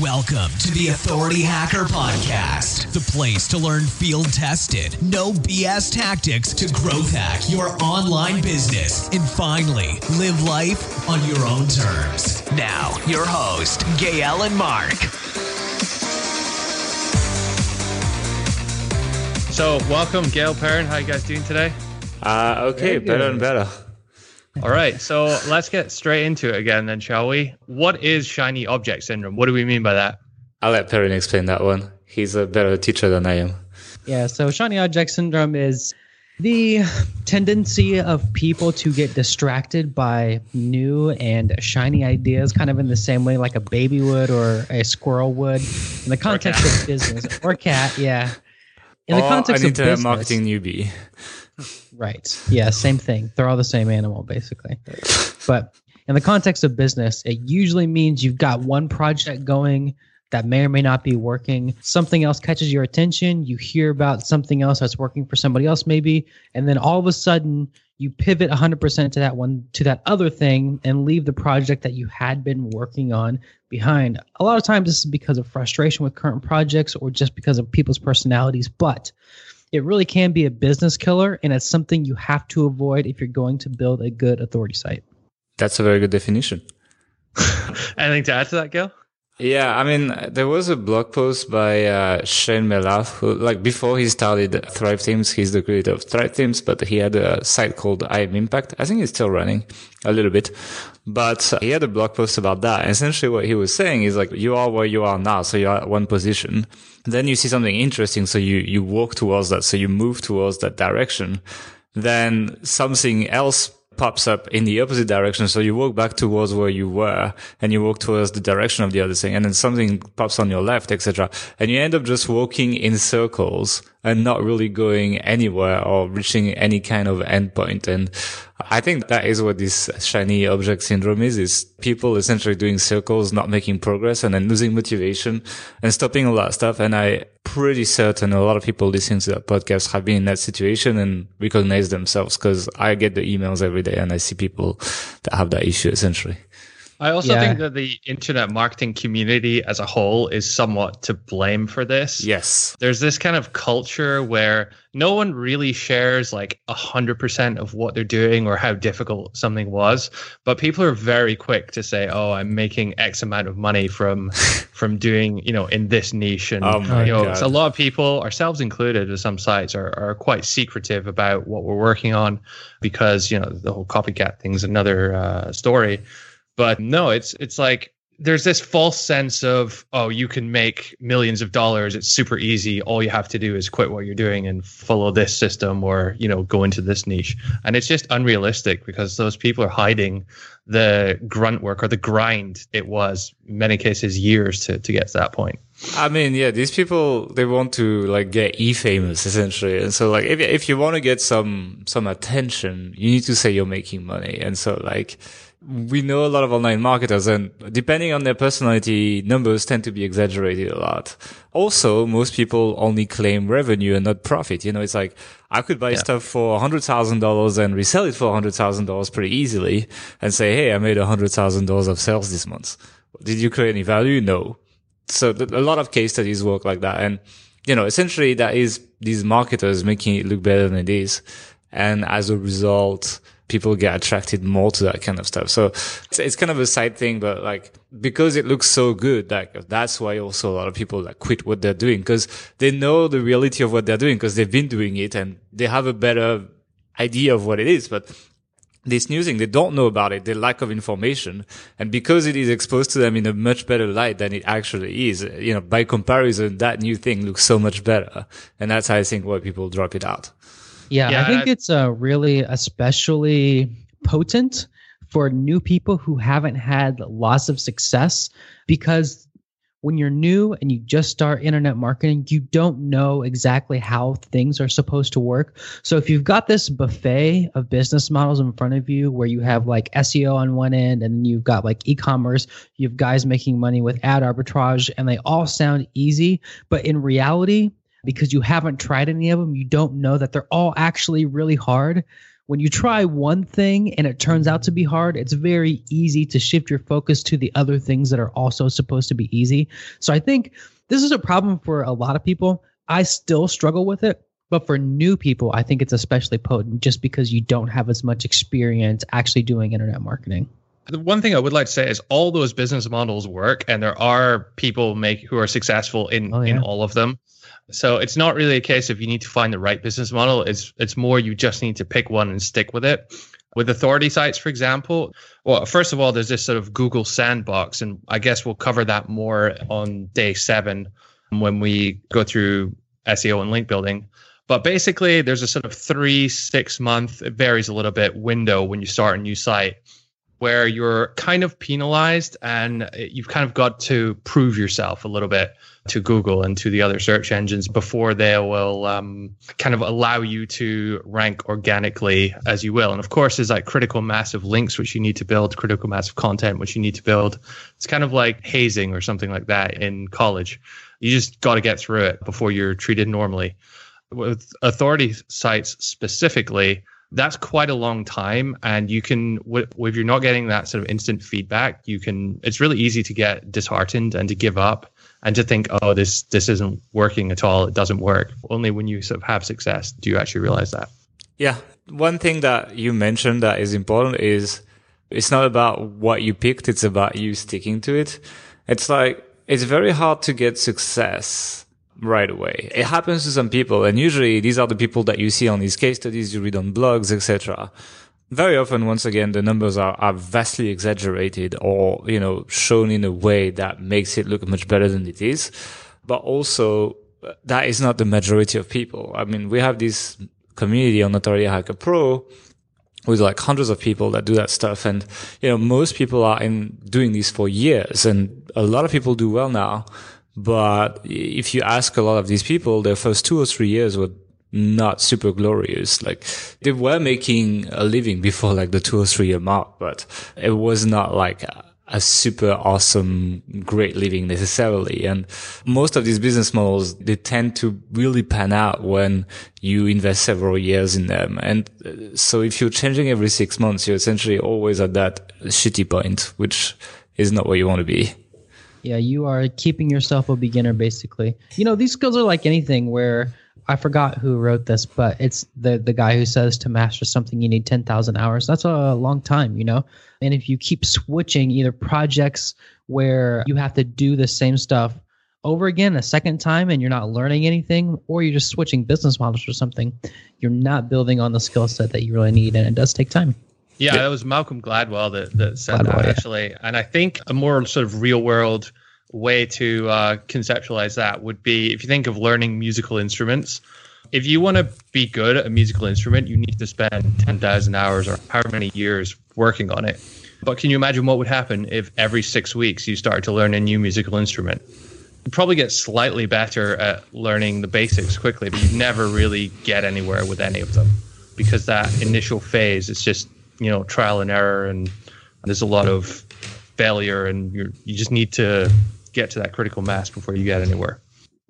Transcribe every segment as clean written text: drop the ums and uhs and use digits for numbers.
Welcome to the Authority Hacker Podcast, the place to learn field-tested, no BS tactics to growth hack your online business and finally live life on your own terms. Now, your host, Gail and Mark. So, welcome, Gail Perrin. How are you guys doing today? Okay, better and better. All right, so let's get straight into it again then, shall we? What is shiny object syndrome? What do we mean by that? I'll let Perrin explain that one. He's a better teacher than I am. Yeah, so shiny object syndrome is the tendency of people to get distracted by new and shiny ideas, kind of in the same way like a baby would or a squirrel would in the context of business. Or cat, yeah. In the context of business. I need to marketing newbie. Right. Yeah, same thing. They're all the same animal, basically. But in the context of business, it usually means you've got one project going that may or may not be working. Something else catches your attention. You hear about something else that's working for somebody else maybe. And then all of a sudden, you pivot 100% to that one, to that other thing, and leave the project that you had been working on behind. A lot of times, this is because of frustration with current projects or just because of people's personalities. But it really can be a business killer, and it's something you have to avoid if you're going to build a good authority site. That's a very good definition. Anything to add to that, Gil? Yeah, I mean, there was a blog post by Shane Melaf, who, like, before he started Thrive Teams, he's the creator of Thrive Teams, but he had a site called I Am Impact. I think it's still running a little bit, but he had a blog post about that. And essentially what he was saying is, like, you are where you are now, so you're at one position. Then you see something interesting, so you walk towards that, so you move towards that direction. Then something else pops up in the opposite direction, so you walk back towards where you were, and you walk towards the direction of the other thing, and then something pops on your left, etc. And you end up just walking in circles and not really going anywhere or reaching any kind of endpoint. And I think that is what this shiny object syndrome is people essentially doing circles, not making progress, and then losing motivation and stopping a lot of stuff. And I'm pretty certain a lot of people listening to that podcast have been in that situation and recognize themselves, because I get the emails every day and I see people that have that issue essentially. I also think that the internet marketing community as a whole is somewhat to blame for this. Yes. There's this kind of culture where no one really shares like 100% of what they're doing or how difficult something was, but people are very quick to say, "Oh, I'm making X amount of money from doing, you know, in this niche." And so a lot of people, ourselves included, with some sites are quite secretive about what we're working on because, you know, the whole copycat thing's another story. But no, it's like there's this false sense of, oh, you can make millions of dollars. It's super easy. All you have to do is quit what you're doing and follow this system or, you know, go into this niche. And it's just unrealistic because those people are hiding the grunt work or the grind. It was, in many cases, years to get to that point. I mean, yeah, these people, they want to like get famous essentially. And so like, if you want to get some attention, you need to say you're making money. And so like, we know a lot of online marketers, and depending on their personality, numbers tend to be exaggerated a lot. Also, most people only claim revenue and not profit. You know, it's like, I could buy stuff for $100,000 and resell it for $100,000 pretty easily and say, hey, I made $100,000 of sales this month. Did you create any value? No. So a lot of case studies work like that. And, you know, essentially that is these marketers making it look better than it is. And as a result, people get attracted more to that kind of stuff. So it's kind of a side thing, but like, because it looks so good, like that's why also a lot of people like quit what they're doing, because they know the reality of what they're doing because they've been doing it and they have a better idea of what it is. But this new thing, they don't know about it, the lack of information. And because it is exposed to them in a much better light than it actually is, you know, by comparison, that new thing looks so much better. And that's, I think, why people drop it out. Yeah, I think it's really especially potent for new people who haven't had lots of success, because when you're new and you just start internet marketing, you don't know exactly how things are supposed to work. So if you've got this buffet of business models in front of you where you have like SEO on one end and you've got like e-commerce, you have guys making money with ad arbitrage, and they all sound easy, but in reality, because you haven't tried any of them, you don't know that they're all actually really hard. When you try one thing and it turns out to be hard, it's very easy to shift your focus to the other things that are also supposed to be easy. So I think this is a problem for a lot of people. I still struggle with it, but for new people, I think it's especially potent just because you don't have as much experience actually doing internet marketing. The one thing I would like to say is all those business models work, and there are people who are successful in all of them. So it's not really a case of you need to find the right business model. It's more you just need to pick one and stick with it. With authority sites, for example, well, first of all, there's this sort of Google sandbox, and I guess we'll cover that more on day 7 when we go through SEO and link building. But basically, there's a sort of 3-6 month, it varies a little bit, window when you start a new site where you're kind of penalized and you've kind of got to prove yourself a little bit to Google and to the other search engines before they will kind of allow you to rank organically as you will. And of course, there's like critical mass of links, which you need to build, critical mass of content, which you need to build. It's kind of like hazing or something like that in college. You just got to get through it before you're treated normally. With authority sites specifically, that's quite a long time. And you can, if you're not getting that sort of instant feedback, it's really easy to get disheartened and to give up and to think, oh, this isn't working at all. It doesn't work. Only when you sort of have success do you actually realize that. Yeah. One thing that you mentioned that is important is it's not about what you picked. It's about you sticking to it. It's like, it's very hard to get success right away. It happens to some people, and usually these are the people that you see on these case studies you read on blogs, etc. Very often, once again, the numbers are vastly exaggerated or, shown in a way that makes it look much better than it is. But also, that is not the majority of people. I mean, we have this community on Authority Hacker Pro with like hundreds of people that do that stuff. And, most people are doing this for years, and a lot of people do well now. But if you ask a lot of these people, their first 2 or 3 years were not super glorious. Like, they were making a living before like the 2 or 3 year mark, but it was not like a super awesome, great living necessarily. And most of these business models, they tend to really pan out when you invest several years in them. And so if you're changing every 6 months, you're essentially always at that shitty point, which is not where you want to be. Yeah, you are keeping yourself a beginner, basically. These skills are like anything where, I forgot who wrote this, but it's the guy who says to master something, you need 10,000 hours. That's a long time, And if you keep switching either projects where you have to do the same stuff over again a second time and you're not learning anything, or you're just switching business models or something, you're not building on the skill set that you really need, and it does take time. Yeah, that was Malcolm Gladwell that said that, actually. Yeah. And I think a more sort of real-world way to conceptualize that would be, if you think of learning musical instruments, if you want to be good at a musical instrument, you need to spend 10,000 hours or however many years working on it. But can you imagine what would happen if every 6 weeks you started to learn a new musical instrument? You'd probably get slightly better at learning the basics quickly, but you'd never really get anywhere with any of them because that initial phase is just trial and error, and there's a lot of failure, and you just need to get to that critical mass before you get anywhere.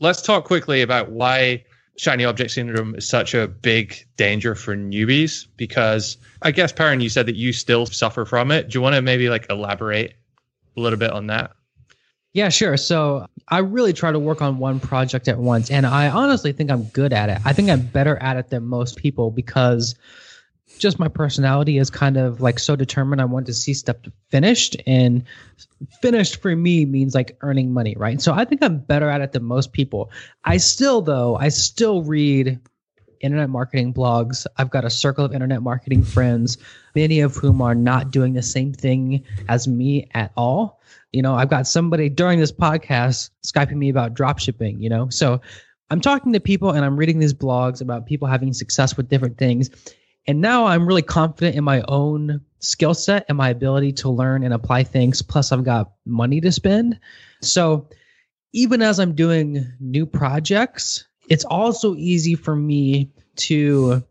Let's talk quickly about why shiny object syndrome is such a big danger for newbies, because I guess, Perrin, you said that you still suffer from it. Do you want to maybe elaborate a little bit on that? Yeah, sure. So I really try to work on one project at once, and I honestly think I'm good at it. I think I'm better at it than most people because just my personality is kind of so determined. I want to see stuff finished, and finished for me means earning money, right? So I think I'm better at it than most people. I still read internet marketing blogs. I've got a circle of internet marketing friends, many of whom are not doing the same thing as me at all. I've got somebody during this podcast Skyping me about dropshipping, So I'm talking to people and I'm reading these blogs about people having success with different things. And now I'm really confident in my own skill set and my ability to learn and apply things. Plus, I've got money to spend. So even as I'm doing new projects, it's also easy for me to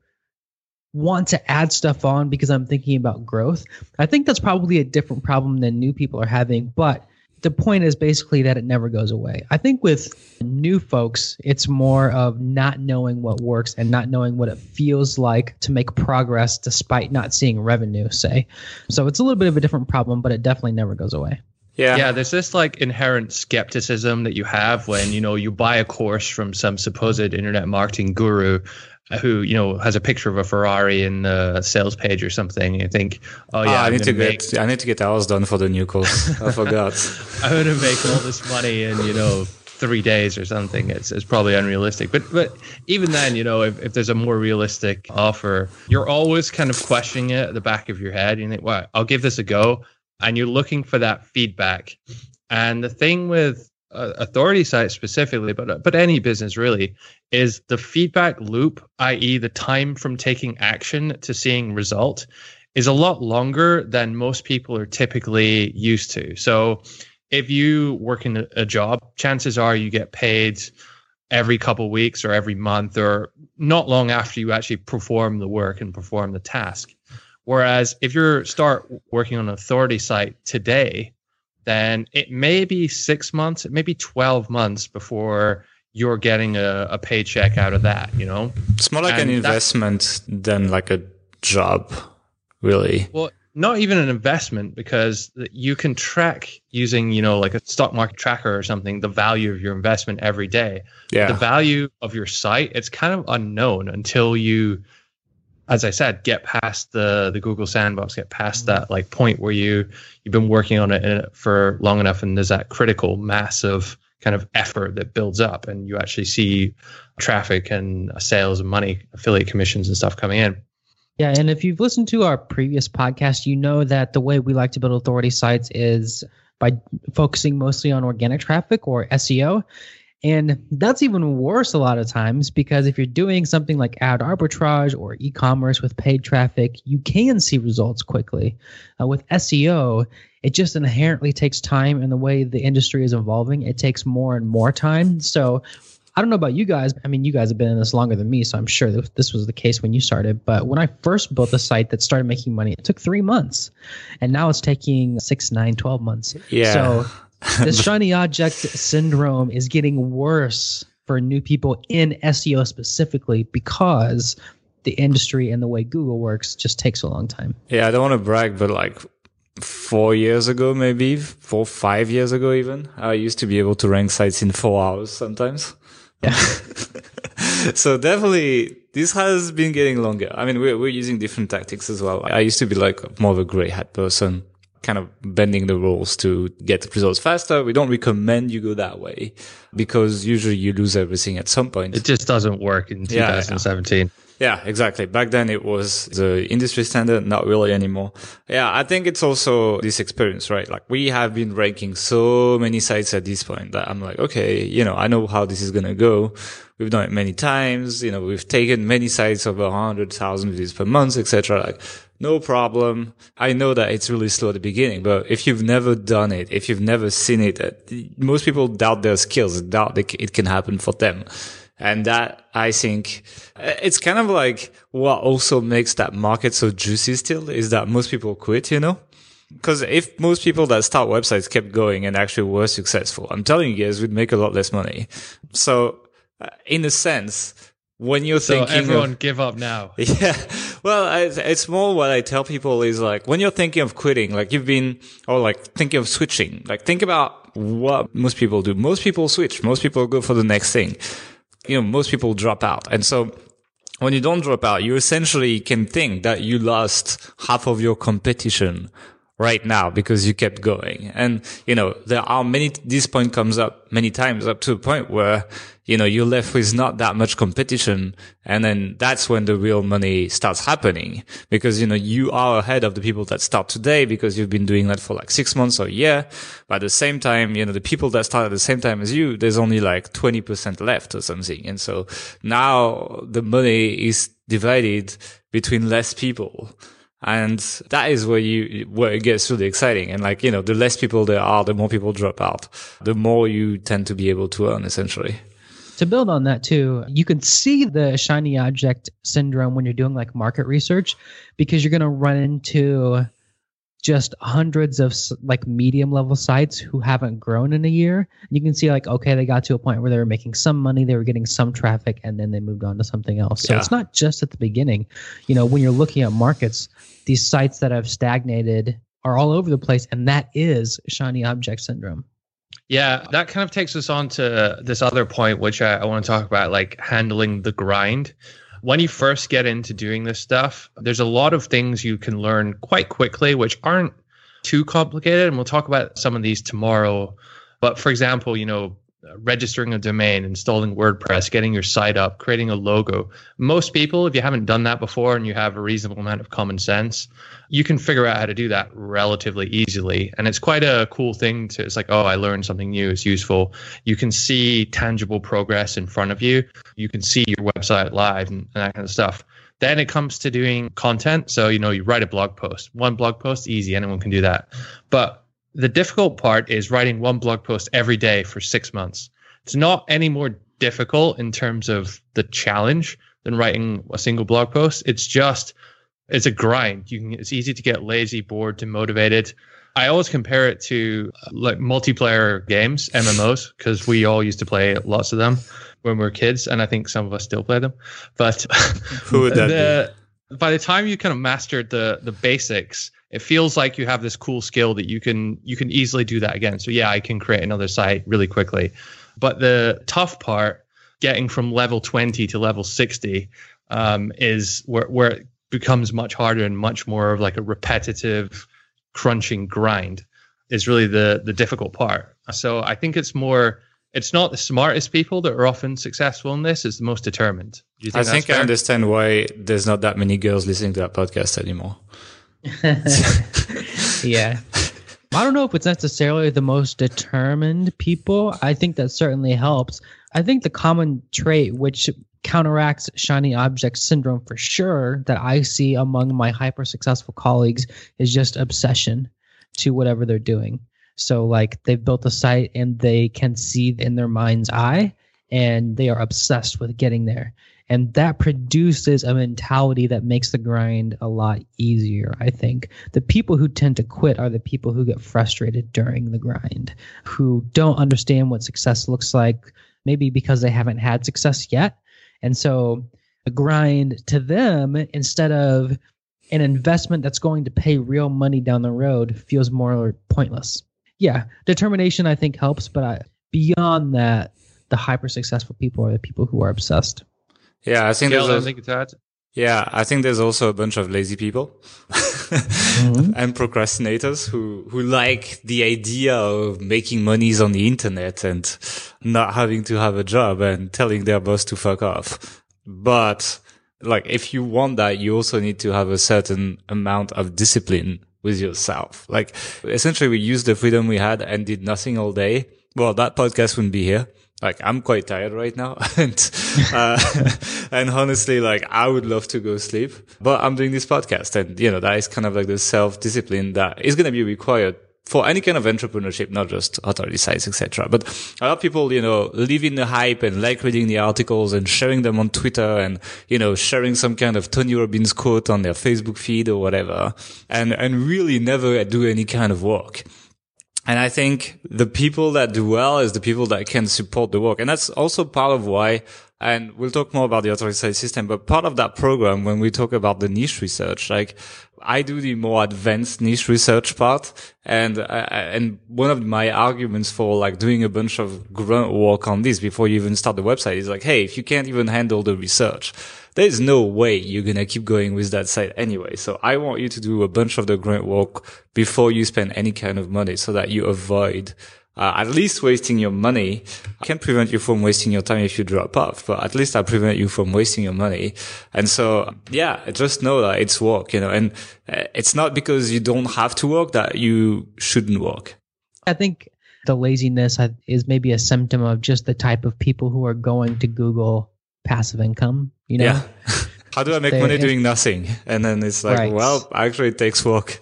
want to add stuff on because I'm thinking about growth. I think that's probably a different problem than new people are having. But the point is basically that it never goes away. I think with new folks, it's more of not knowing what works and not knowing what it feels like to make progress despite not seeing revenue, say. So it's a little bit of a different problem, but it definitely never goes away. Yeah, there's this like inherent skepticism that you have when, you know, you buy a course from some supposed internet marketing guru who, you know, has a picture of a Ferrari in the sales page or something. And you think, oh yeah, I need to get ours done for the new course. I forgot. I'm going to make all this money in, you know, 3 days or something. It's probably unrealistic. But even then, you know, if there's a more realistic offer, you're always kind of questioning it at the back of your head. And you think, well, I'll give this a go. And you're looking for that feedback. And the thing with Authority Site specifically, but any business really, is the feedback loop, i.e. the time from taking action to seeing result, is a lot longer than most people are typically used to. So if you work in a job, chances are you get paid every couple of weeks or every month or not long after you actually perform the work and perform the task. Whereas if you start working on an authority site today, then it may be 6 months, it may be 12 months before you're getting a paycheck out of that, you know? It's more like an investment than like a job, really. Well, not even an investment, because you can track using, you know, like a stock market tracker or something, the value of your investment every day. Yeah. The value of your site, it's kind of unknown until you, as I said, get past the Google sandbox, get past that like point where you've been working on it for long enough, and there's that critical mass of kind of effort that builds up, and you actually see traffic and sales and money, affiliate commissions and stuff coming in. Yeah, and if you've listened to our previous podcast, you know that the way we like to build authority sites is by focusing mostly on organic traffic or SEO. And that's even worse a lot of times, because if you're doing something like ad arbitrage or e-commerce with paid traffic, you can see results quickly. With SEO, it just inherently takes time, and the way the industry is evolving, it takes more and more time. So I don't know about you guys. I mean, you guys have been in this longer than me, so I'm sure that this was the case when you started. But when I first built a site that started making money, it took 3 months. And now it's taking 6, 9, 12 months. Yeah. So the shiny object syndrome is getting worse for new people in SEO specifically, because the industry and the way Google works just takes a long time. Yeah, I don't want to brag, but like 4 or 5 years ago even, I used to be able to rank sites in 4 hours sometimes. Yeah. So definitely this has been getting longer. I mean, we're using different tactics as well. I used to be like more of a gray hat person, kind of bending the rules to get results faster. We don't recommend you go that way, because usually you lose everything at some point. It just doesn't work in 2017. Yeah, exactly. Back then it was the industry standard, not really anymore. Yeah, I think it's also this experience, right? Like we have been ranking so many sites at this point that I'm like, okay, you know, I know how this is going to go. We've done it many times. You know, we've taken many sites over 100,000 views per month, etc. Like, no problem. I know that it's really slow at the beginning, but if you've never done it, if you've never seen it, most people doubt their skills, doubt it can happen for them. And that, I think, it's kind of like what also makes that market so juicy still is that most people quit, you know? Because if most people that start websites kept going and actually were successful, I'm telling you guys, we'd make a lot less money. So in a sense, when you're thinking everyone give up now. Yeah. Well, it's more what I tell people is like, when you're thinking of quitting, like you've been, or like thinking of switching, like think about what most people do. Most people switch. Most people go for the next thing. You know, most people drop out. And so when you don't drop out, you essentially can think that you lost half of your competition right now because you kept going. And, you know, there are many, this point comes up many times, up to a point where, you know, you're left with not that much competition. And then that's when the real money starts happening, because, you know, you are ahead of the people that start today because you've been doing that for like 6 months or a year. But at the same time, you know, the people that start at the same time as you, there's only like 20% left or something. And so now the money is divided between less people. And that is where it gets really exciting. And like, you know, the less people there are, the more people drop out, the more you tend to be able to earn, essentially. To build on that too, you can see the shiny object syndrome when you're doing like market research, because you're going to run into just hundreds of like medium level sites who haven't grown in a year. You can see like, okay, they got to a point where they were making some money, they were getting some traffic, and then they moved on to something else. So it's not just at the beginning. You know, when you're looking at markets, these sites that have stagnated are all over the place. And that is shiny object syndrome. Yeah, that kind of takes us on to this other point, which I want to talk about, like handling the grind. When you first get into doing this stuff, there's a lot of things you can learn quite quickly, which aren't too complicated. And we'll talk about some of these tomorrow. But for example, you know, registering a domain, installing WordPress, getting your site up, creating a logo. Most people, if you haven't done that before and you have a reasonable amount of common sense, you can figure out how to do that relatively easily. And it's quite a cool thing to, it's like, oh, I learned something new. It's useful. You can see tangible progress in front of you. You can see your website live and that kind of stuff. Then it comes to doing content. So, you know, you write a blog post. One blog post, easy. Anyone can do that. But the difficult part is writing one blog post every day for 6 months. It's not any more difficult in terms of the challenge than writing a single blog post. It's just, it's a grind. It's easy to get lazy, bored, demotivated. I always compare it to like multiplayer games, MMOs, because we all used to play lots of them when we were kids. And I think some of us still play them. But who would that be? By the time you kind of mastered the basics, it feels like you have this cool skill that you can easily do that again. So yeah, I can create another site really quickly. But the tough part, getting from level 20 to level 60, is where it becomes much harder and much more of like a repetitive crunching grind is really the difficult part. So I think it's not the smartest people that are often successful in this, it's the most determined. Do you think I think I understand why there's not that many girls listening to that podcast anymore. Yeah. I don't know if it's necessarily the most determined people. I think that certainly helps. I think the common trait which counteracts shiny object syndrome for sure that I see among my hyper successful colleagues is just obsession to whatever they're doing. So like they've built a site and they can see in their mind's eye and they are obsessed with getting there. And that produces a mentality that makes the grind a lot easier, I think. The people who tend to quit are the people who get frustrated during the grind, who don't understand what success looks like, maybe because they haven't had success yet. And so the grind to them, instead of an investment that's going to pay real money down the road, feels more pointless. Yeah, determination, I think, helps. But beyond that, the hyper-successful people are the people who are obsessed. Yeah, I think there's also a bunch of lazy people mm-hmm. and procrastinators who like the idea of making monies on the internet and not having to have a job and telling their boss to fuck off. But like, if you want that, you also need to have a certain amount of discipline with yourself. Like, essentially, we used the freedom we had and did nothing all day. Well, that podcast wouldn't be here. Like, I'm quite tired right now. And honestly, like, I would love to go sleep, but I'm doing this podcast. And, you know, that is kind of like the self-discipline that is going to be required for any kind of entrepreneurship, not just authority sites, etc. But a lot of people, you know, live in the hype and like reading the articles and sharing them on Twitter and, you know, sharing some kind of Tony Robbins quote on their Facebook feed or whatever, and really never do any kind of work. And I think the people that do well is the people that can support the work. And that's also part of why, and we'll talk more about the authority site system, but part of that program, when we talk about the niche research, like I do the more advanced niche research part. And one of my arguments for like doing a bunch of grunt work on this before you even start the website is like, hey, if you can't even handle the research, there's no way you're going to keep going with that site anyway. So I want you to do a bunch of the grunt work before you spend any kind of money so that you avoid at least wasting your money. I can't prevent you from wasting your time if you drop off, but at least I prevent you from wasting your money. And so, yeah, just know that it's work, you know, and it's not because you don't have to work that you shouldn't work. I think the laziness is maybe a symptom of just the type of people who are going to Google passive income, you know? Yeah. How do I make money doing nothing? And then it's like, right. Well, actually it takes work.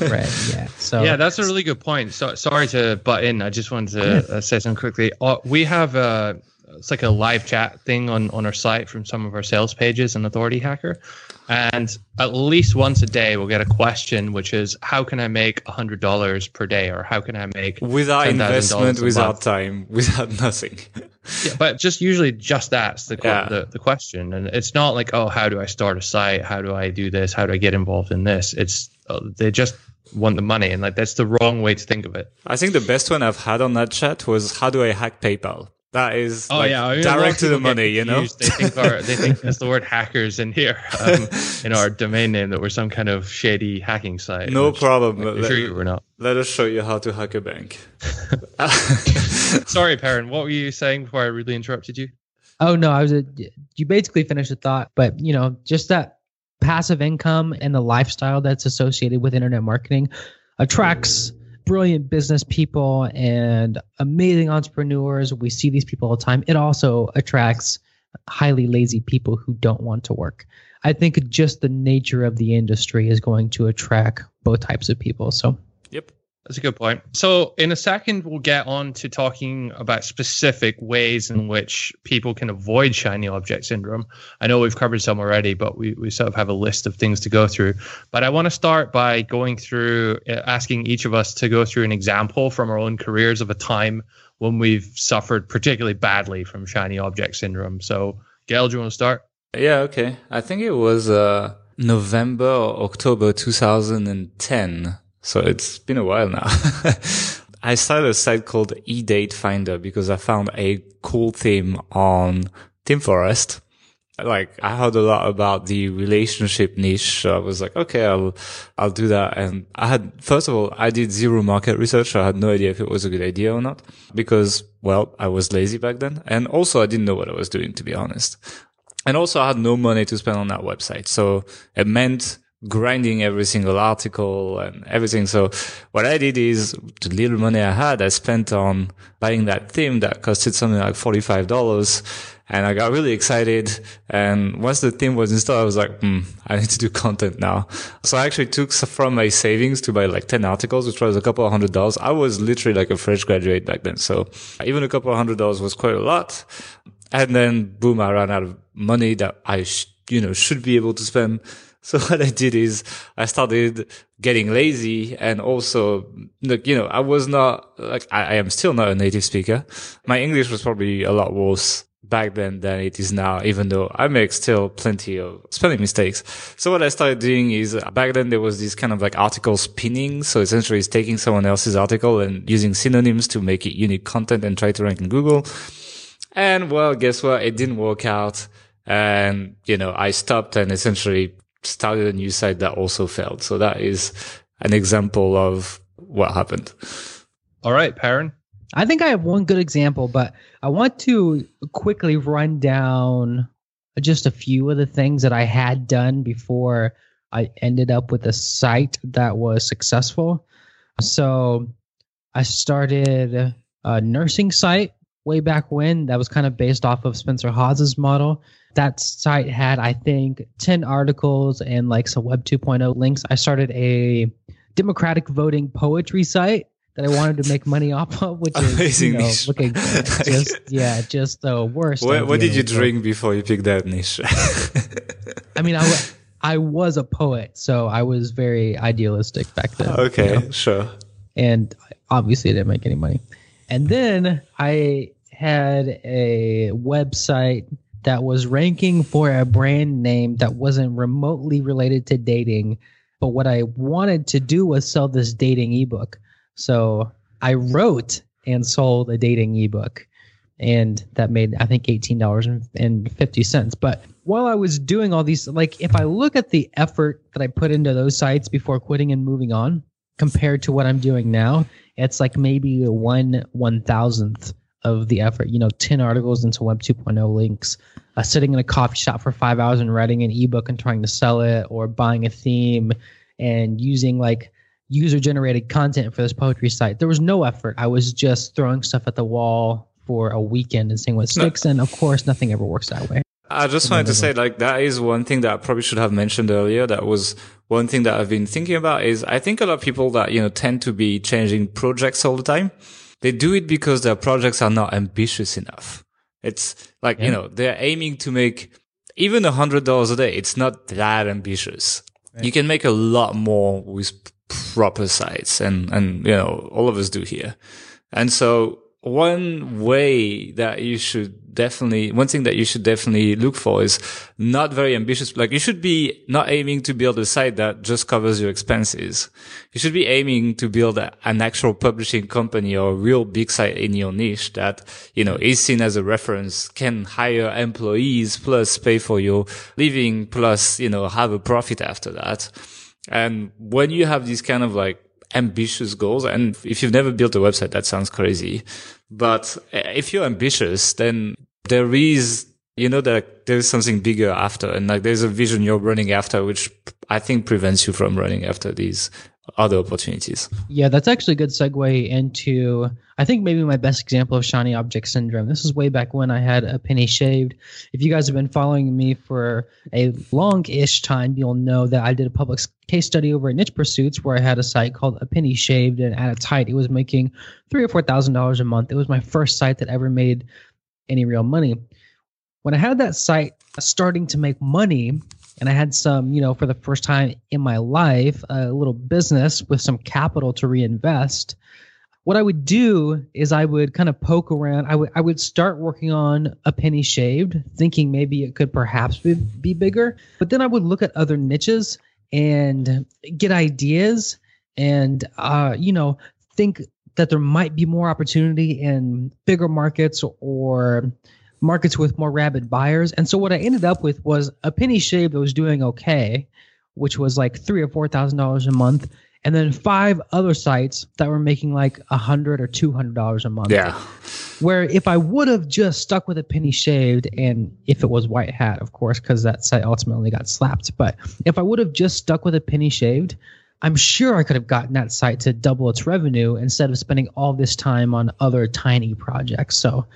Right. Yeah. So yeah, that's a really good point. So sorry to butt in. I just wanted to say something quickly. We have it's like a live chat thing on our site from some of our sales pages in Authority Hacker. And at least once a day, we'll get a question, which is, how can I make $100 per day? Or how can I make without investment, without time, without nothing? Yeah, but just usually just that's the question. And it's not like, oh, how do I start a site? How do I do this? How do I get involved in this? It's they just want the money. And like that's the wrong way to think of it. I think the best one I've had on that chat was, how do I hack PayPal? That is direct to the money, you know? They think that's the word hackers in here, in our domain name, that we're some kind of shady hacking site. No problem. I'm sure you were not. Let us show you how to hack a bank. Sorry, Perrin, what were you saying before I really interrupted you? Oh, no, you basically finished the thought, but, you know, just that passive income and the lifestyle that's associated with internet marketing attracts brilliant business people and amazing entrepreneurs. We see these people all the time. It also attracts highly lazy people who don't want to work. I think just the nature of the industry is going to attract both types of people. So, yep, that's a good point. So in a second, we'll get on to talking about specific ways in which people can avoid shiny object syndrome. I know we've covered some already, but we sort of have a list of things to go through. But I want to start by going through, asking each of us to go through an example from our own careers of a time when we've suffered particularly badly from shiny object syndrome. So, Gail, do you want to start? Yeah, okay. I think it was November or October 2010. So it's been a while now. I started a site called eDateFinder because I found a cool theme on ThemeForest. Like, I heard a lot about the relationship niche. So I was like, okay, I'll do that. And I had, first of all, I did zero market research. I had no idea if it was a good idea or not because, well, I was lazy back then. And also I didn't know what I was doing, to be honest. And also I had no money to spend on that website. So it meant grinding every single article and everything. So what I did is the little money I had, I spent on buying that theme that costed something like $45. And I got really excited. And once the theme was installed, I was like, I need to do content now. So I actually took from my savings to buy like 10 articles, which was a couple of $100. I was literally like a fresh graduate back then. So even a couple of $100 was quite a lot. And then boom, I ran out of money that I should be able to spend. So what I did is I started getting lazy and also, I was not like, I am still not a native speaker. My English was probably a lot worse back then than it is now, even though I make still plenty of spelling mistakes. So what I started doing is back then there was this kind of like article spinning. So essentially it's taking someone else's article and using synonyms to make it unique content and try to rank in Google. And well, guess what? It didn't work out. And, I stopped and essentially started a new site that also failed. So that is an example of what happened. All right, Perrin. I think I have one good example, but I want to quickly run down just a few of the things that I had done before I ended up with a site that was successful. So I started a nursing site way back when that was kind of based off of Spencer Hawes's model. That site had, I think, 10 articles and like some Web 2.0 links. I started a democratic voting poetry site that I wanted to make money off of, which is looking just the worst. What did you drink before you picked that niche? I mean, I was a poet, so I was very idealistic back then. Okay, sure. And obviously I didn't make any money. And then I had a website that was ranking for a brand name that wasn't remotely related to dating. But what I wanted to do was sell this dating ebook. So I wrote and sold a dating ebook. And that made, I think, $18.50. But while I was doing all these, like if I look at the effort that I put into those sites before quitting and moving on compared to what I'm doing now, it's like maybe 1/1000th of the effort, 10 articles into Web 2.0 links, sitting in a coffee shop for 5 hours and writing an ebook and trying to sell it, or buying a theme and using like user-generated content for this poetry site. There was no effort. I was just throwing stuff at the wall for a weekend and seeing what sticks. No. And of course, nothing ever works that way. I just wanted to say, like, that is one thing that I probably should have mentioned earlier. That was one thing that I've been thinking about is I think a lot of people that, tend to be changing projects all the time, they do it because their projects are not ambitious enough. It's like, you know, they're aiming to make even $100 a day. It's not that ambitious. Yeah. You can make a lot more with proper sites, and, you know, all of us do here. And so one way that you should definitely, one thing that you should definitely look for is not very ambitious. Like, you should be not aiming to build a site that just covers your expenses. You should be aiming to build an actual publishing company or a real big site in your niche that, you know, is seen as a reference, can hire employees, plus pay for your living, plus, you know, have a profit after that. And when you have these kind of like ambitious goals, and if you've never built a website, that sounds crazy. But if you're ambitious, then there is, you know, that there is something bigger after, and like there's a vision you're running after, which I think prevents you from running after these other opportunities. Yeah, that's actually a good segue into, I think, maybe my best example of shiny object syndrome. This is way back when I had A Penny Shaved. If you guys have been following me for a long-ish time, you'll know that I did a public case study over at Niche Pursuits where I had a site called A Penny Shaved, and at its height, it was making $3,000 or $4,000 a month. It was my first site that ever made any real money. When I had that site starting to make money, and I had some, you know, for the first time in my life, a little business with some capital to reinvest, what I would do is I would kind of poke around. I would start working on A Penny Shaved, thinking maybe it could perhaps be bigger. But then I would look at other niches and get ideas and, you know, think that there might be more opportunity in bigger markets or markets with more rabid buyers. And so what I ended up with was A Penny Shaved that was doing okay, which was like $3,000 or $4,000 a month, and then 5 other sites that were making like $100 or $200 a month. Yeah. Where if I would have just stuck with A Penny Shaved, and if it was White Hat, of course, because that site ultimately got slapped, but if I would have just stuck with A Penny Shaved, I'm sure I could have gotten that site to double its revenue instead of spending all this time on other tiny projects. So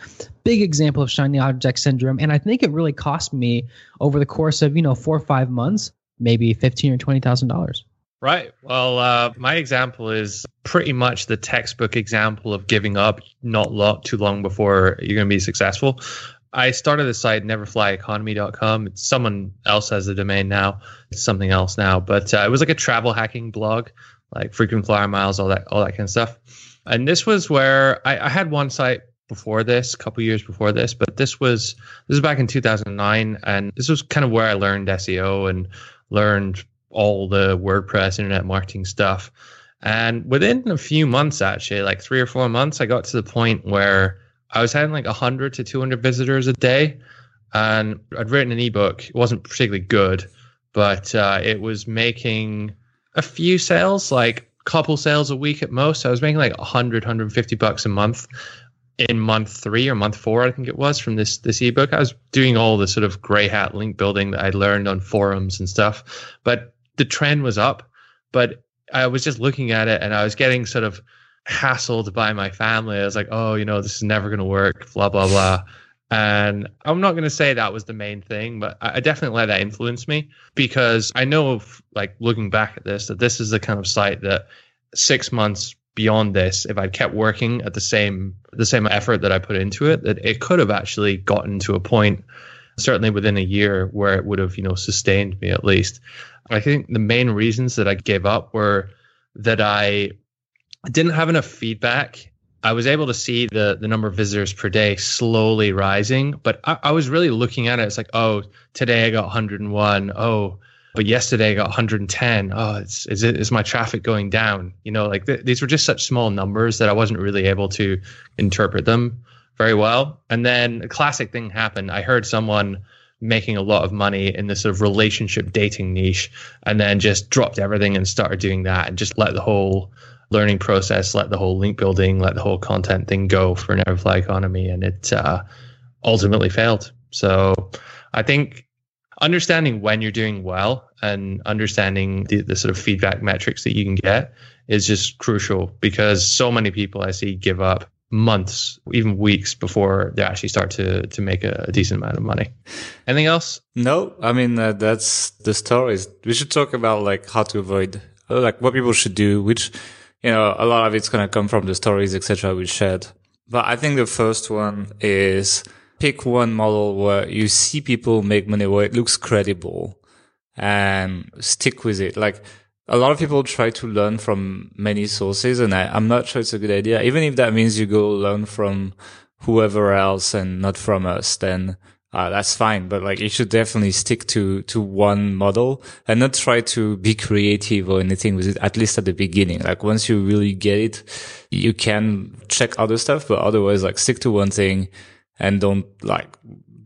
big example of shiny object syndrome. And I think it really cost me over the course of, you know, 4 or 5 months, maybe $15,000 or $20,000. Right. Well, my example is pretty much the textbook example of giving up not too long before you're going to be successful. I started the site neverflyeconomy.com. Someone else has the domain now. It's something else now. But it was like a travel hacking blog, like frequent flyer miles, all that kind of stuff. And this was where I had one site before this, a couple years before this. But this was back in 2009. And this was kind of where I learned SEO and learned all the WordPress internet marketing stuff. And within a few months, actually, like 3 or 4 months, I got to the point where I was having like 100 to 200 visitors a day, and I'd written an ebook. It wasn't particularly good, but it was making a few sales, like a couple sales a week at most. I was making like $100, $150 a month in month 3 or month 4, I think it was, from this ebook. I was doing all the sort of gray hat link building that I learned on forums and stuff, but the trend was up. But I was just looking at it, and I was getting sort of hassled by my family. I was like, oh, you know, this is never going to work, blah, blah, blah. And I'm not going to say that was the main thing, but I definitely let that influence me, because I know, like, looking back at this, that this is the kind of site that 6 months beyond this, if I kept working at the same effort that I put into it, that it could have actually gotten to a point, certainly within a year, where it would have, you know, sustained me at least. I think the main reasons that I gave up were that I didn't have enough feedback. I was able to see the number of visitors per day slowly rising, but I was really looking at it. It's like, oh, today I got 101. Oh, but yesterday I got 110. Oh, is my traffic going down? You know, like these were just such small numbers that I wasn't really able to interpret them very well. And then a classic thing happened. I heard someone making a lot of money in this sort of relationship dating niche, and then just dropped everything and started doing that, and just let the whole learning process, let the whole link building, let the whole content thing go for Neverfly Economy, and it ultimately failed. So I think understanding when you're doing well and understanding the sort of feedback metrics that you can get is just crucial, because so many people I see give up months, even weeks, before they actually start to make a decent amount of money. Anything else? No, I mean, that's the stories. We should talk about like how to avoid, like what people should do, which, you know, a lot of it's going to come from the stories, etc., we shared. But I think the first one is pick one model where you see people make money, where it looks credible, and stick with it. Like, a lot of people try to learn from many sources, and I'm not sure it's a good idea. Even if that means you go learn from whoever else and not from us, then that's fine. But like, you should definitely stick to one model and not try to be creative or anything with it, at least at the beginning. Like, once you really get it, you can check other stuff, but otherwise, like, stick to one thing and don't, like,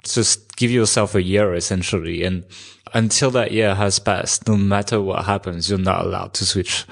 just give yourself a year essentially. And until that year has passed, no matter what happens, you're not allowed to switch,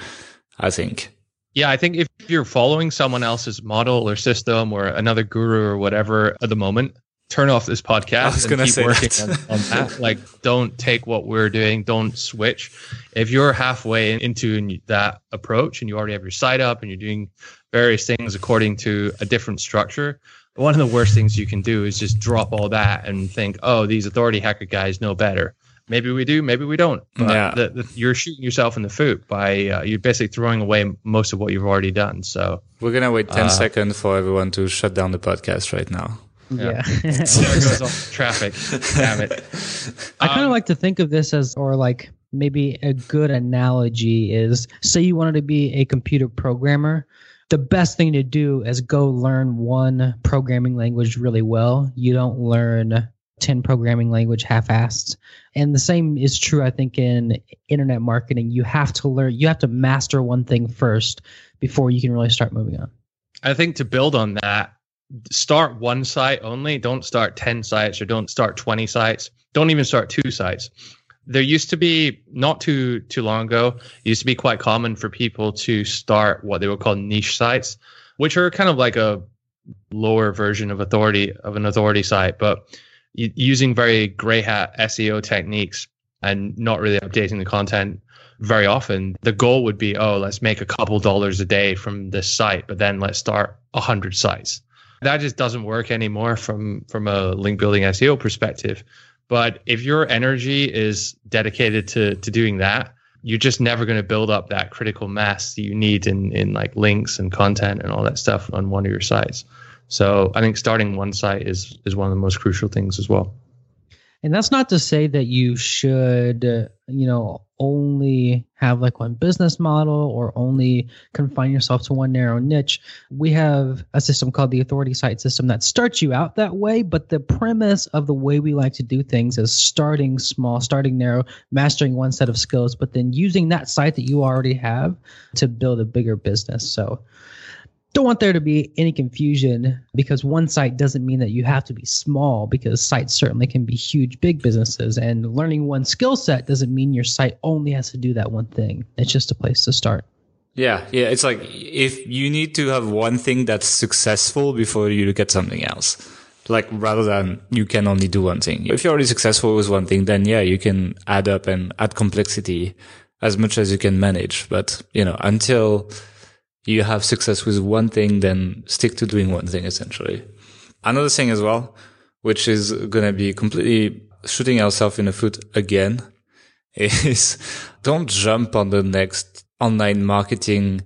I think. Yeah, I think if you're following someone else's model or system or another guru or whatever at the moment, turn off this podcast and keep working on that. Like, don't take what we're doing. Don't switch. If you're halfway into that approach and you already have your site up and you're doing various things according to a different structure, one of the worst things you can do is just drop all that and think, oh, these Authority Hacker guys know better. Maybe we do, maybe we don't. But yeah, you're shooting yourself in the foot by you're basically throwing away most of what you've already done. So we're going to wait 10 seconds for everyone to shut down the podcast right now. Yeah. There goes all the traffic. Damn it. I kind of like to think of this as, or like maybe a good analogy is, say you wanted to be a computer programmer. The best thing to do is go learn one programming language really well. You don't learn 10 programming language half-assed. And the same is true, I think, in internet marketing. You have to learn, you have to master one thing first before you can really start moving on. I think to build on that, start one site only. Don't start 10 sites or don't start 20 sites. Don't even start 2 sites. There used to be, not too long ago, it used to be quite common for people to start what they would call niche sites, which are kind of like a lower version of an authority site, but using very gray hat SEO techniques and not really updating the content very often. The goal would be, oh, let's make a couple dollars a day from this site, but then let's start 100 sites. That just doesn't work anymore from a link building SEO perspective. But if your energy is dedicated to doing that, you're just never going to build up that critical mass that you need in like links and content and all that stuff on one of your sites. So I think starting one site is one of the most crucial things as well. And that's not to say that you should, only have like one business model or only confine yourself to one narrow niche. We have a system called the Authority Site System that starts you out that way, but the premise of the way we like to do things is starting small, starting narrow, mastering one set of skills, but then using that site that you already have to build a bigger business. So don't want there to be any confusion, because one site doesn't mean that you have to be small, because sites certainly can be huge, big businesses. And learning one skill set doesn't mean your site only has to do that one thing. It's just a place to start. Yeah. It's like, if you need to have one thing that's successful before you look at something else, like, rather than you can only do one thing. If you're already successful with one thing, then yeah, you can add up and add complexity as much as you can manage. But, until you have success with one thing, then stick to doing one thing, essentially. Another thing as well, which is going to be completely shooting ourselves in the foot again, is don't jump on the next online marketing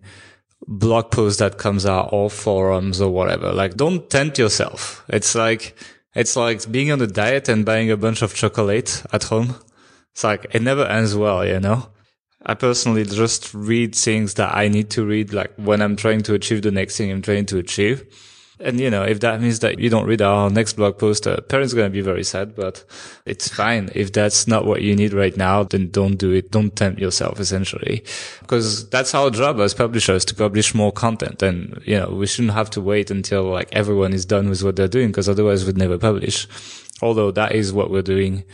blog post that comes out, or forums or whatever. Like, don't tempt yourself. It's like being on a diet and buying a bunch of chocolate at home. It's like, it never ends well, I personally just read things that I need to read, like when I'm trying to achieve the next thing I'm trying to achieve. And, if that means that you don't read our next blog post, parents are going to be very sad, but it's fine. If that's not what you need right now, then don't do it. Don't tempt yourself, essentially, because that's our job as publishers, to publish more content. And, we shouldn't have to wait until like everyone is done with what they're doing, because otherwise we'd never publish. Although that is what we're doing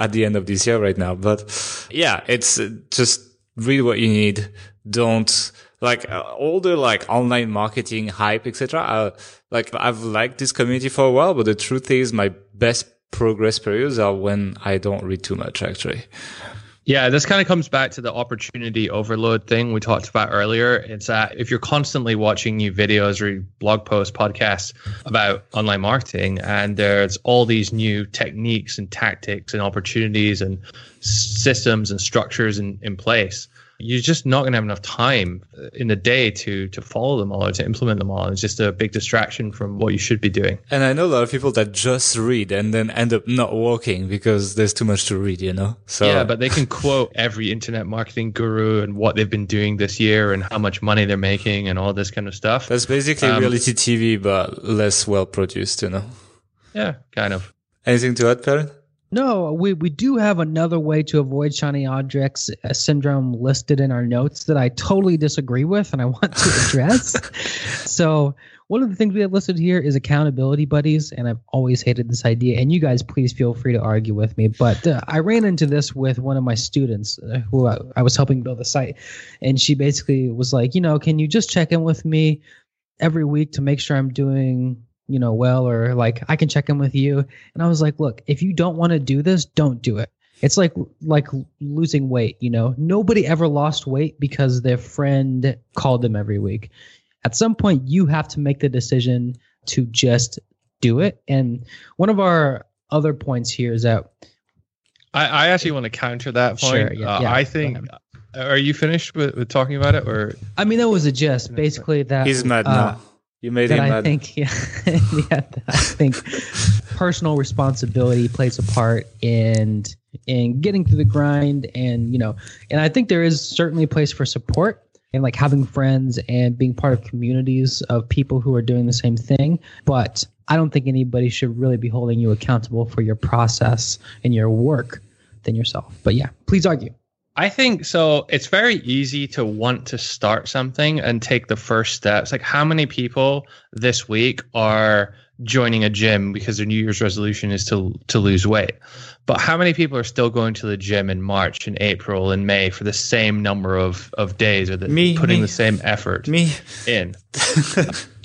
at the end of this year right now. But yeah, it's just read what you need. Don't like all the like online marketing hype, etc. I've liked this community for a while, but the truth is my best progress periods are when I don't read too much, actually. Yeah, this kind of comes back to the opportunity overload thing we talked about earlier. It's that if you're constantly watching new videos or blog posts, podcasts about online marketing, and there's all these new techniques and tactics and opportunities and systems and structures in place, you're just not going to have enough time in the day to follow them all or to implement them all. It's just a big distraction from what you should be doing. And I know a lot of people that just read and then end up not working because there's too much to read, you know? So yeah, but they can quote every internet marketing guru and what they've been doing this year and how much money they're making and all this kind of stuff. That's basically reality TV, but less well-produced, you know? Yeah, kind of. Anything to add, Perrin? No, we do have another way to avoid shiny objects syndrome listed in our notes that I totally disagree with and I want to address. So one of the things we have listed here is accountability buddies, and I've always hated this idea. And you guys, please feel free to argue with me. But I ran into this with one of my students who I was helping build the site, and she basically was like, you know, can you just check in with me every week to make sure I'm doing well, or like I can check in with you. And I was like, look, if you don't want to do this, don't do it. It's like losing weight, nobody ever lost weight because their friend called them every week. At some point you have to make the decision to just do it. And one of our other points here is that I actually want to counter that point. Sure, yeah, I think, are you finished with talking about it? Or I mean, that was a gist basically that he's mad now. You made that him I think, yeah, yeah. I think personal responsibility plays a part in getting through the grind, and and I think there is certainly a place for support and like having friends and being part of communities of people who are doing the same thing. But I don't think anybody should really be holding you accountable for your process and your work than yourself. But yeah, please argue. I think so. It's very easy to want to start something and take the first steps. Like, how many people this week are joining a gym because their New Year's resolution is to lose weight? But how many people are still going to the gym in March and April and May for the same number of days, or the same effort in?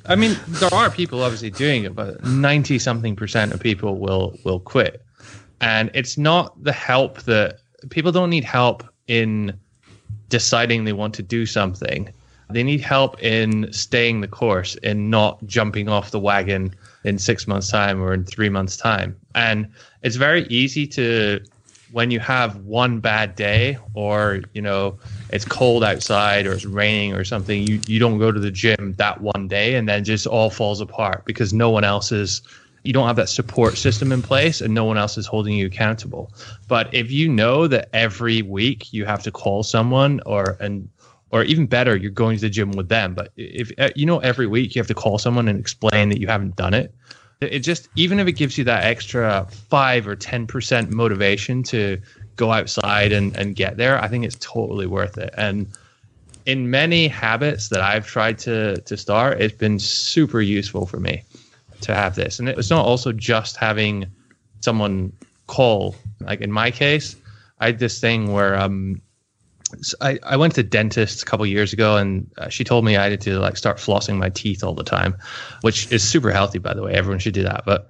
I mean, there are people obviously doing it, but 90-something% of people will quit. And it's not the help that people don't need help in deciding they want to do something. They need help in staying the course and not jumping off the wagon in 6 months' time or in 3 months' time. And it's very easy to, when you have one bad day or, it's cold outside or it's raining or something, you don't go to the gym that one day, and then just all falls apart because no one else is. You don't have that support system in place and no one else is holding you accountable. But if you know that every week you have to call someone, or even better, you're going to the gym with them. But if every week you have to call someone and explain that you haven't done it, it just, even if it gives you that extra 5 or 10% motivation to go outside and get there, I think it's totally worth it. And in many habits that I've tried to start, it's been super useful for me to have this. And it's not also just having someone call. Like in my case, I had this thing where I went to the dentist a couple of years ago, and she told me I had to like start flossing my teeth all the time, which is super healthy, by the way. Everyone should do that. But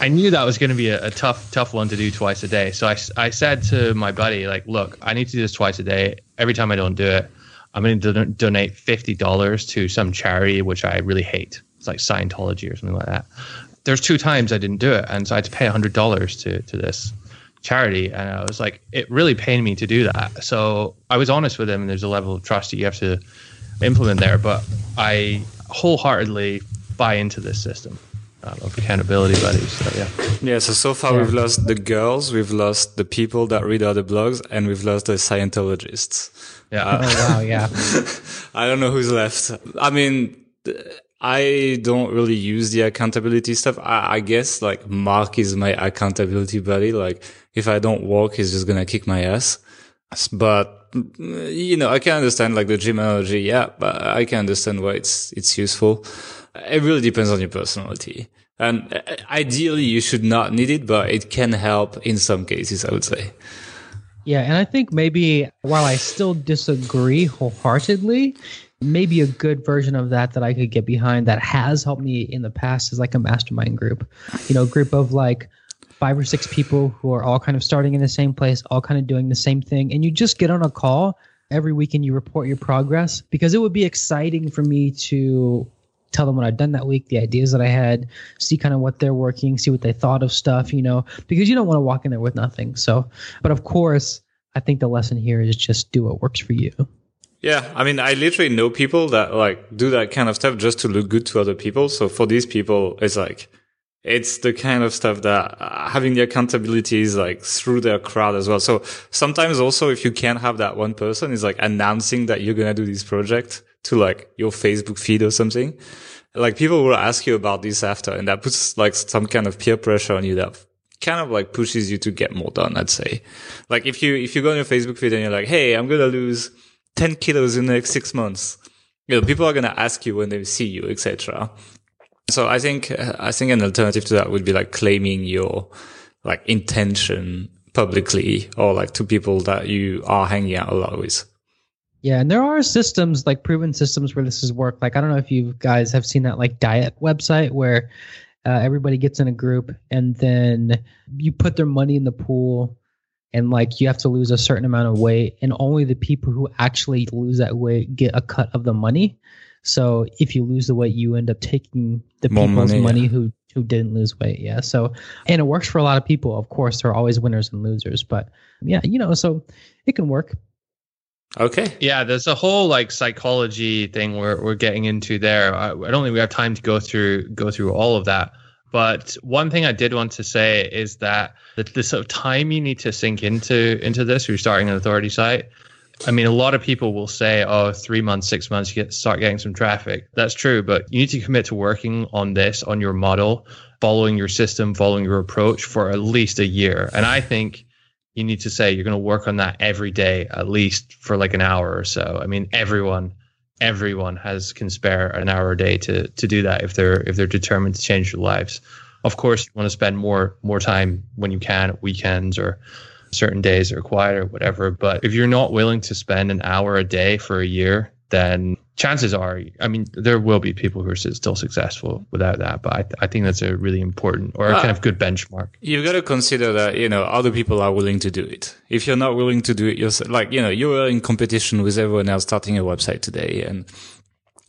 I knew that was going to be a tough one to do twice a day. So I said to my buddy, like, look, I need to do this twice a day. Every time I don't do it, I'm going to donate $50 to some charity, which I really hate. It's like Scientology or something like that. There's 2 times I didn't do it, and so I had to pay $100 to this charity. And I was like, it really pained me to do that. So I was honest with him, and there's a level of trust that you have to implement there. But I wholeheartedly buy into this system of accountability buddies. So yeah. Yeah. So far we've lost the girls, we've lost the people that read other blogs, and we've lost the Scientologists. Yeah. Oh wow. Yeah. I don't know who's left. I mean, I don't really use the accountability stuff. I guess like Mark is my accountability buddy. Like if I don't walk, he's just going to kick my ass. But, I can understand like the gym analogy. Yeah. But I can understand why it's useful. It really depends on your personality. And ideally you should not need it, but it can help in some cases, I would say. Yeah. And I think maybe while I still disagree wholeheartedly, maybe a good version of that I could get behind that has helped me in the past is like a mastermind group, a group of like 5 or 6 people who are all kind of starting in the same place, all kind of doing the same thing. And you just get on a call every week and you report your progress, because it would be exciting for me to tell them what I've done that week, the ideas that I had, see kind of what they're working, see what they thought of stuff, because you don't want to walk in there with nothing. So, but of course, I think the lesson here is just do what works for you. Yeah, I mean, I literally know people that like do that kind of stuff just to look good to other people. So for these people, it's like, it's the kind of stuff that having the accountability is like through their crowd as well. So sometimes also if you can't have that one person, it's like announcing that you're going to do this project to like your Facebook feed or something. Like people will ask you about this after, and that puts like some kind of peer pressure on you that kind of like pushes you to get more done, I'd say. Like if you go on your Facebook feed and you're like, hey, I'm going to lose 10 kilos in the next 6 months, you know, people are going to ask you when they see you, etc. So I think an alternative to that would be like claiming your like intention publicly or like to people that you are hanging out a lot with. Yeah. And there are systems, like proven systems, where this has worked. Like, I don't know if you guys have seen that like diet website where everybody gets in a group and then you put their money in the pool, and like you have to lose a certain amount of weight, and only the people who actually lose that weight get a cut of the money. So if you lose the weight, you end up taking the people's money who didn't lose weight. Yeah. So, and it works for a lot of people. Of course, there are always winners and losers, but yeah, you know, so it can work. Okay. Yeah. There's a whole like psychology thing we're getting into there. I don't think we have time to go through all of that. But one thing I did want to say is that the sort of time you need to sink into this, who's starting an authority site. I mean, a lot of people will say, oh, 3 months, 6 months, you start getting some traffic. That's true, but you need to commit to working on this, on your model, following your system, following your approach for at least a year. And I think you need to say you're going to work on that every day, at least for like an hour or so. I mean, everyone can spare an hour a day to do that if they're determined to change their lives. Of course, you want to spend more time when you can, weekends or certain days are quiet or whatever. But if you're not willing to spend an hour a day for a year, then chances are, I mean, there will be people who are still successful without that. But I think that's a really important or kind of good benchmark. You've got to consider that, you know, other people are willing to do it. If you're not willing to do it yourself, like, you know, you are in competition with everyone else starting a website today. And,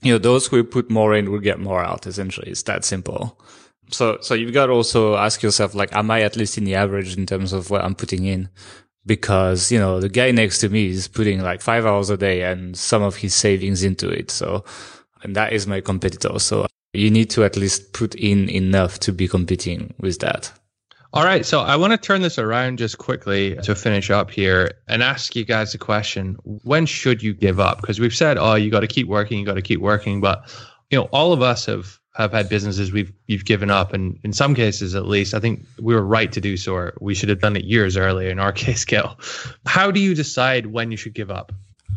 you know, those who put more in will get more out, essentially. It's that simple. So you've got to also ask yourself, like, am I at least in the average in terms of what I'm putting in? Because, you know, the guy next to me is putting like 5 hours a day and some of his savings into it. So, and that is my competitor. So you need to at least put in enough to be competing with that. All right. So I want to turn this around just quickly to finish up here and ask you guys a question. When should you give up? Because we've said, oh, you got to keep working. But, you know, all of us have had businesses you've given up, and in some cases, at least, I think we were right to do so, or we should have done it years earlier in our case, Gil. How do you decide when you should give up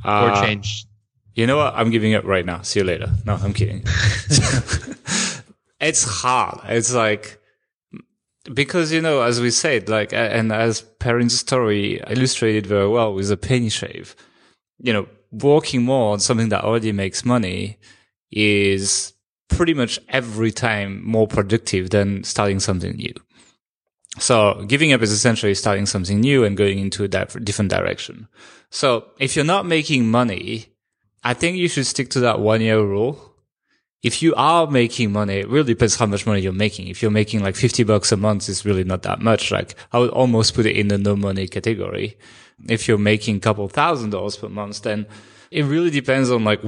or change? You know what? I'm giving up right now. See you later. No, I'm kidding. It's hard. It's like, because, you know, as we said, like, and as Perrin's story illustrated very well with a penny shave, you know, working more on something that already makes money is pretty much every time more productive than starting something new. So giving up is essentially starting something new and going into a different direction. So if you're not making money, I think you should stick to that 1 year rule. If you are making money, it really depends how much money you're making. If you're making like $50 a month, it's really not that much. Like, I would almost put it in the no money category. If you're making a couple $1,000 per month, then it really depends on like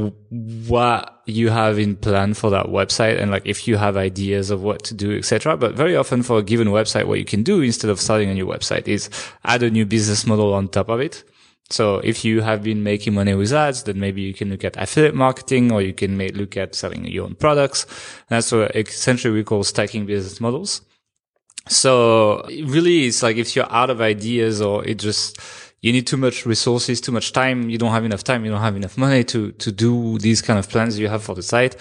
what you have in plan for that website and like if you have ideas of what to do, etc. But very often for a given website, what you can do instead of starting a new website is add a new business model on top of it. So if you have been making money with ads, then maybe you can look at affiliate marketing, or you can look at selling your own products. And that's what essentially we call stacking business models. So really, it's like if you're out of ideas or you need too much resources, too much time. You don't have enough time. You don't have enough money to do these kind of plans you have for the site.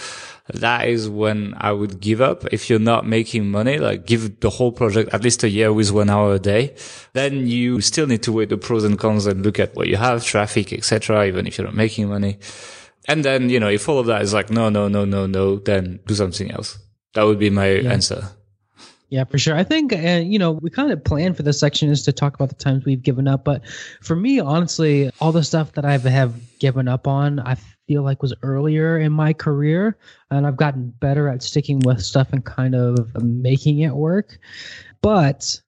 That is when I would give up. If you're not making money, like give the whole project at least a year with 1 hour a day. Then you still need to weigh the pros and cons and look at what you have, traffic, etc. Even if you're not making money. And then, you know, if all of that is like, no, then do something else. That would be my answer. Yeah, for sure. I think, you know, we kind of planned for this section is to talk about the times we've given up. But for me, honestly, all the stuff that I have given up on, I feel like was earlier in my career. And I've gotten better at sticking with stuff and kind of making it work. But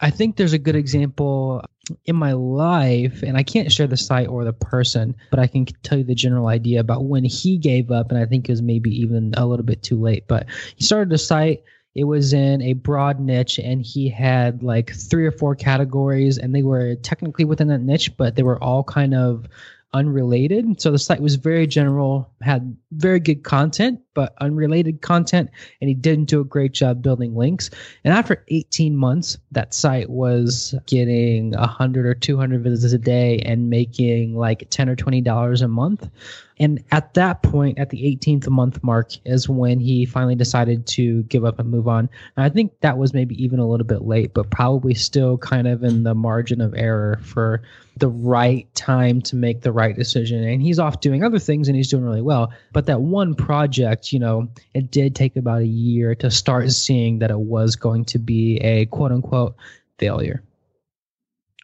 I think there's a good example in my life, and I can't share the site or the person, but I can tell you the general idea about when he gave up, and I think it was maybe even a little bit too late. But he started a site. It was in a broad niche, and he had like 3 or 4 categories, and they were technically within that niche, but they were all kind of unrelated. So the site was very general, had very good content, but unrelated content, and he didn't do a great job building links. And after 18 months, that site was getting 100 or 200 visits a day and making like $10 or $20 a month. And at that point, at the 18th month mark, is when he finally decided to give up and move on. And I think that was maybe even a little bit late, but probably still kind of in the margin of error for the right time to make the right decision. And he's off doing other things, and he's doing really well. But that one project, you know, it did take about a year to start seeing that it was going to be a quote unquote failure.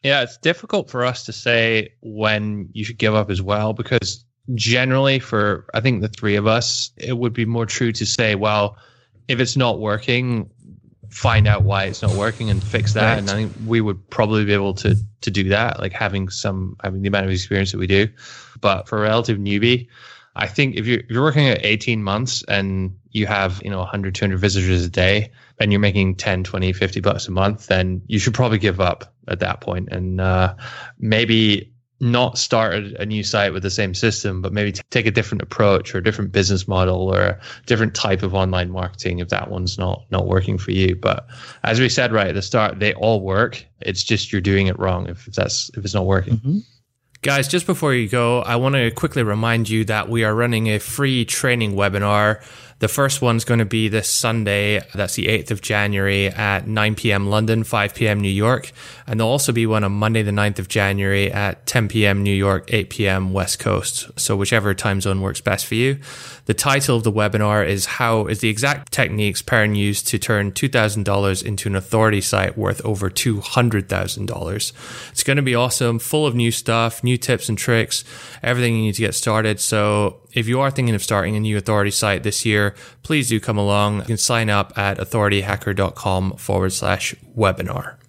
Yeah, it's difficult for us to say when you should give up as well, because generally for, I think, the three of us, it would be more true to say, well, if it's not working, find out why it's not working and fix that. Right. And I think we would probably be able to do that, like having the amount of experience that we do. But for a relative newbie, I think if you're working at 18 months and you have, you know, 100, 200 visitors a day and you're making 10, 20, $50 a month, then you should probably give up at that point. And maybe not start a new site with the same system, but maybe take a different approach or a different business model or a different type of online marketing if that one's not working for you. But as we said right at the start, they all work. It's just you're doing it wrong if it's not working. Mm-hmm. Guys, just before you go, I want to quickly remind you that we are running a free training webinar. The first one's going to be this Sunday. That's the 8th of January at 9 p.m. London, 5 p.m. New York. And there'll also be one on Monday, the 9th of January at 10 p.m. New York, 8 p.m. West Coast. So whichever time zone works best for you. The title of the webinar is the exact techniques Perrin used to turn $2,000 into an authority site worth over $200,000. It's going to be awesome, full of new stuff, new tips and tricks, everything you need to get started. So if you are thinking of starting a new authority site this year, please do come along. You can sign up at authorityhacker.com/webinar.